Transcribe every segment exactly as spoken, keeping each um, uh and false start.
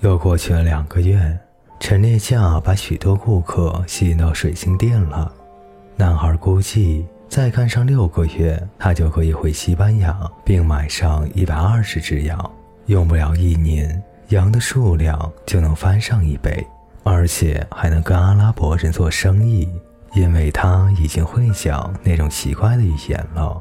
又过去了两个月，陈列架把许多顾客吸引到水晶店了。男孩估计再看上六个月，他就可以回西班牙，并买上一百二十只羊。用不了一年，羊的数量就能翻上一倍，而且还能跟阿拉伯人做生意，因为他已经会讲那种奇怪的语言了。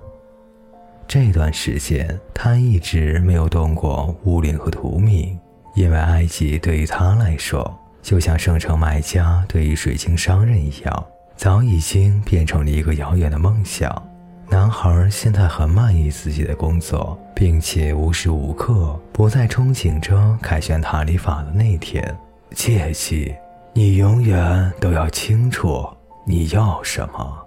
这段时间，他一直没有动过乌林和图米，因为埃及对于他来说，就像圣城卖家对于水晶商人一样，早已经变成了一个遥远的梦想。男孩现在很满意自己的工作，并且无时无刻不在憧憬着凯旋塔里法的那天。切记，你永远都要清楚你要什么，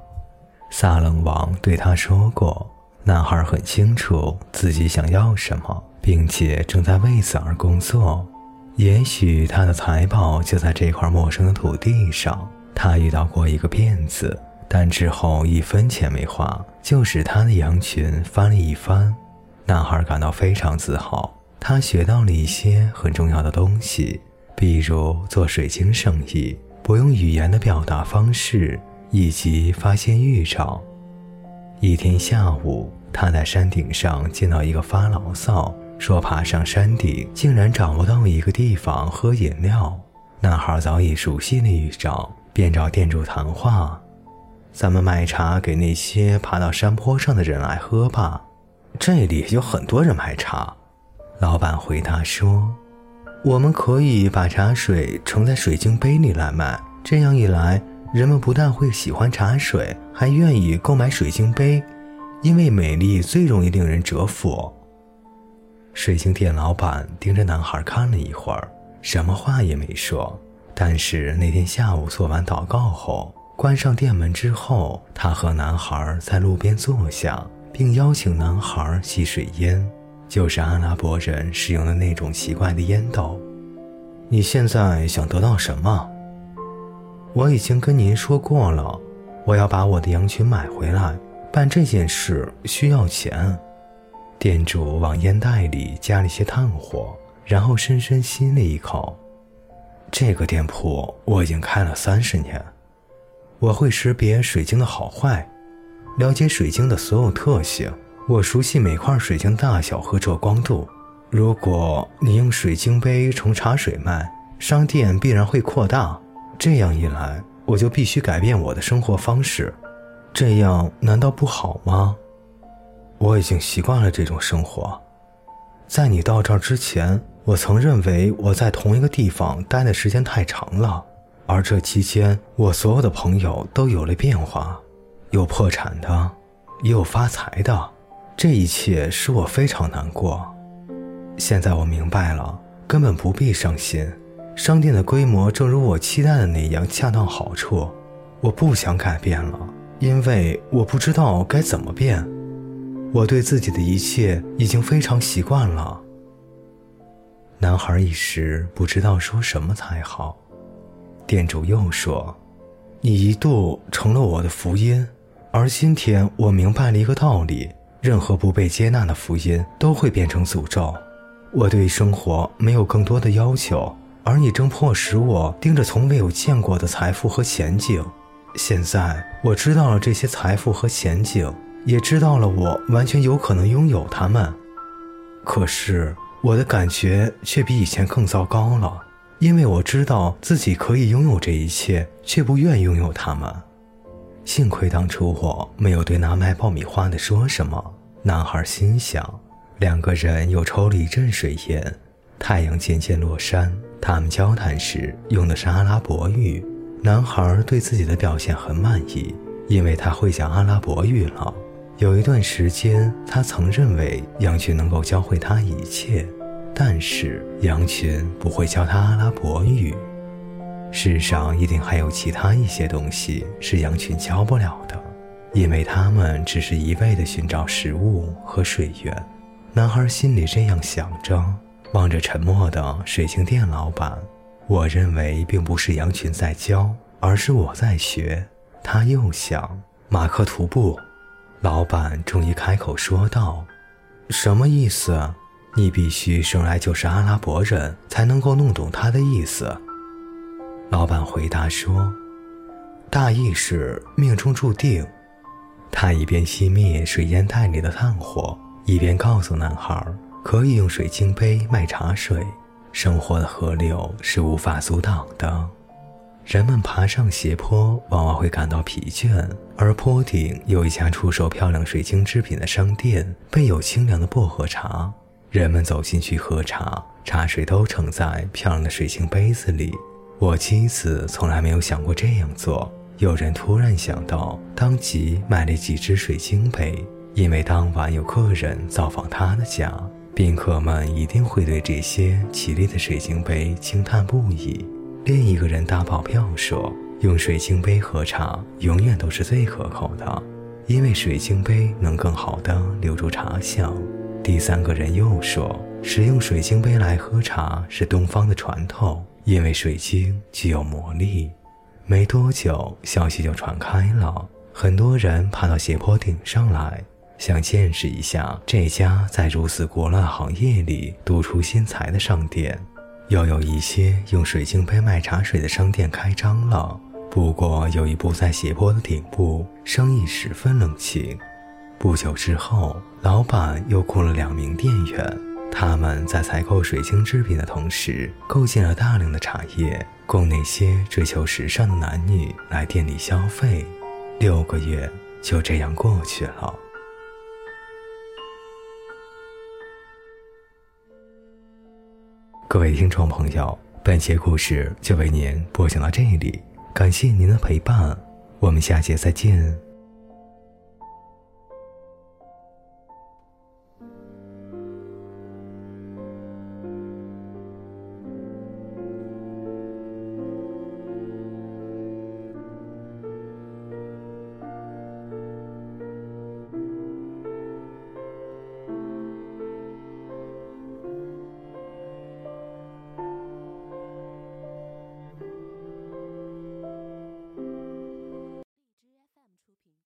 萨冷王对他说过。男孩很清楚自己想要什么，并且正在为此而工作。也许他的财宝就在这块陌生的土地上。他遇到过一个骗子，但之后一分钱没花，就使他的羊群翻了一番。男孩感到非常自豪，他学到了一些很重要的东西，比如做水晶生意，不用语言的表达方式，以及发现预兆。一天下午，他在山顶上见到一个发牢骚，说爬上山顶竟然找不到一个地方喝饮料。男孩早已熟悉了预兆，便找店主谈话：“咱们卖茶给那些爬到山坡上的人来喝吧，这里有很多人卖茶。”老板回答说：“我们可以把茶水盛在水晶杯里来卖，这样一来，人们不但会喜欢茶水，还愿意购买水晶杯，因为美丽最容易令人折服。”水晶店老板盯着男孩看了一会儿，什么话也没说。但是那天下午做完祷告后，关上店门之后，他和男孩在路边坐下，并邀请男孩吸水烟，就是阿拉伯人使用的那种奇怪的烟斗。“你现在想得到什么？”“我已经跟您说过了，我要把我的羊群买回来，办这件事需要钱。”店主往烟袋里加了些炭火，然后深深吸了一口。“这个店铺我已经开了三十年，我会识别水晶的好坏，了解水晶的所有特性，我熟悉每块水晶大小和遮光度。如果你用水晶杯盛茶水卖，商店必然会扩大，这样一来，我就必须改变我的生活方式，这样难道不好吗？我已经习惯了这种生活。在你到这儿之前，我曾认为我在同一个地方待的时间太长了，而这期间我所有的朋友都有了变化，有破产的，也有发财的，这一切使我非常难过。现在我明白了，根本不必伤心。商店的规模正如我期待的那样恰到好处，我不想改变了，因为我不知道该怎么变。我对自己的一切已经非常习惯了。”男孩一时不知道说什么才好。店主又说：“你一度成了我的福音，而今天我明白了一个道理，任何不被接纳的福音都会变成诅咒。我对生活没有更多的要求，而你正迫使我盯着从未有见过的财富和前景。现在我知道了这些财富和前景，也知道了我完全有可能拥有它们。可是我的感觉却比以前更糟糕了，因为我知道自己可以拥有这一切，却不愿拥有它们。幸亏当初我没有对那卖爆米花的说什么。”男孩心想。两个人又抽了一阵水烟，太阳渐渐落山。他们交谈时用的是阿拉伯语。男孩对自己的表现很满意，因为他会讲阿拉伯语了。有一段时间，他曾认为羊群能够教会他一切，但是羊群不会教他阿拉伯语。世上一定还有其他一些东西是羊群教不了的，因为他们只是一味地寻找食物和水源。男孩心里这样想着，望着沉默的水晶店老板。我认为并不是羊群在教，而是我在学。他又想，马克徒步。老板终于开口说道：“什么意思？你必须生来就是阿拉伯人才能够弄懂他的意思。”老板回答说，大意是命中注定。他一边熄灭水烟袋里的炭火，一边告诉男孩可以用水晶杯卖茶水，生活的河流是无法阻挡的。人们爬上斜坡往往会感到疲倦，而坡顶有一家出售漂亮水晶制品的商店，备有清凉的薄荷茶。人们走进去喝茶，茶水都盛在漂亮的水晶杯子里。我妻子从来没有想过这样做，有人突然想到，当即买了几只水晶杯，因为当晚有客人造访他的家，宾客们一定会对这些绮丽的水晶杯惊叹不已。另一个人打保票说，用水晶杯喝茶永远都是最可口的，因为水晶杯能更好地留住茶香。第三个人又说，使用水晶杯来喝茶是东方的传统，因为水晶具有魔力。没多久，消息就传开了，很多人爬到斜坡顶上来，想见识一下这家在如此国乱行业里独出心裁的商店。又有一些用水晶杯卖茶水的商店开张了，不过有一部在斜坡的顶部，生意十分冷清。不久之后，老板又雇了两名店员，他们在采购水晶制品的同时，购进了大量的茶叶，供那些追求时尚的男女来店里消费。六个月就这样过去了。各位听众朋友，本期故事就为您播讲到这里，感谢您的陪伴，我们下节再见。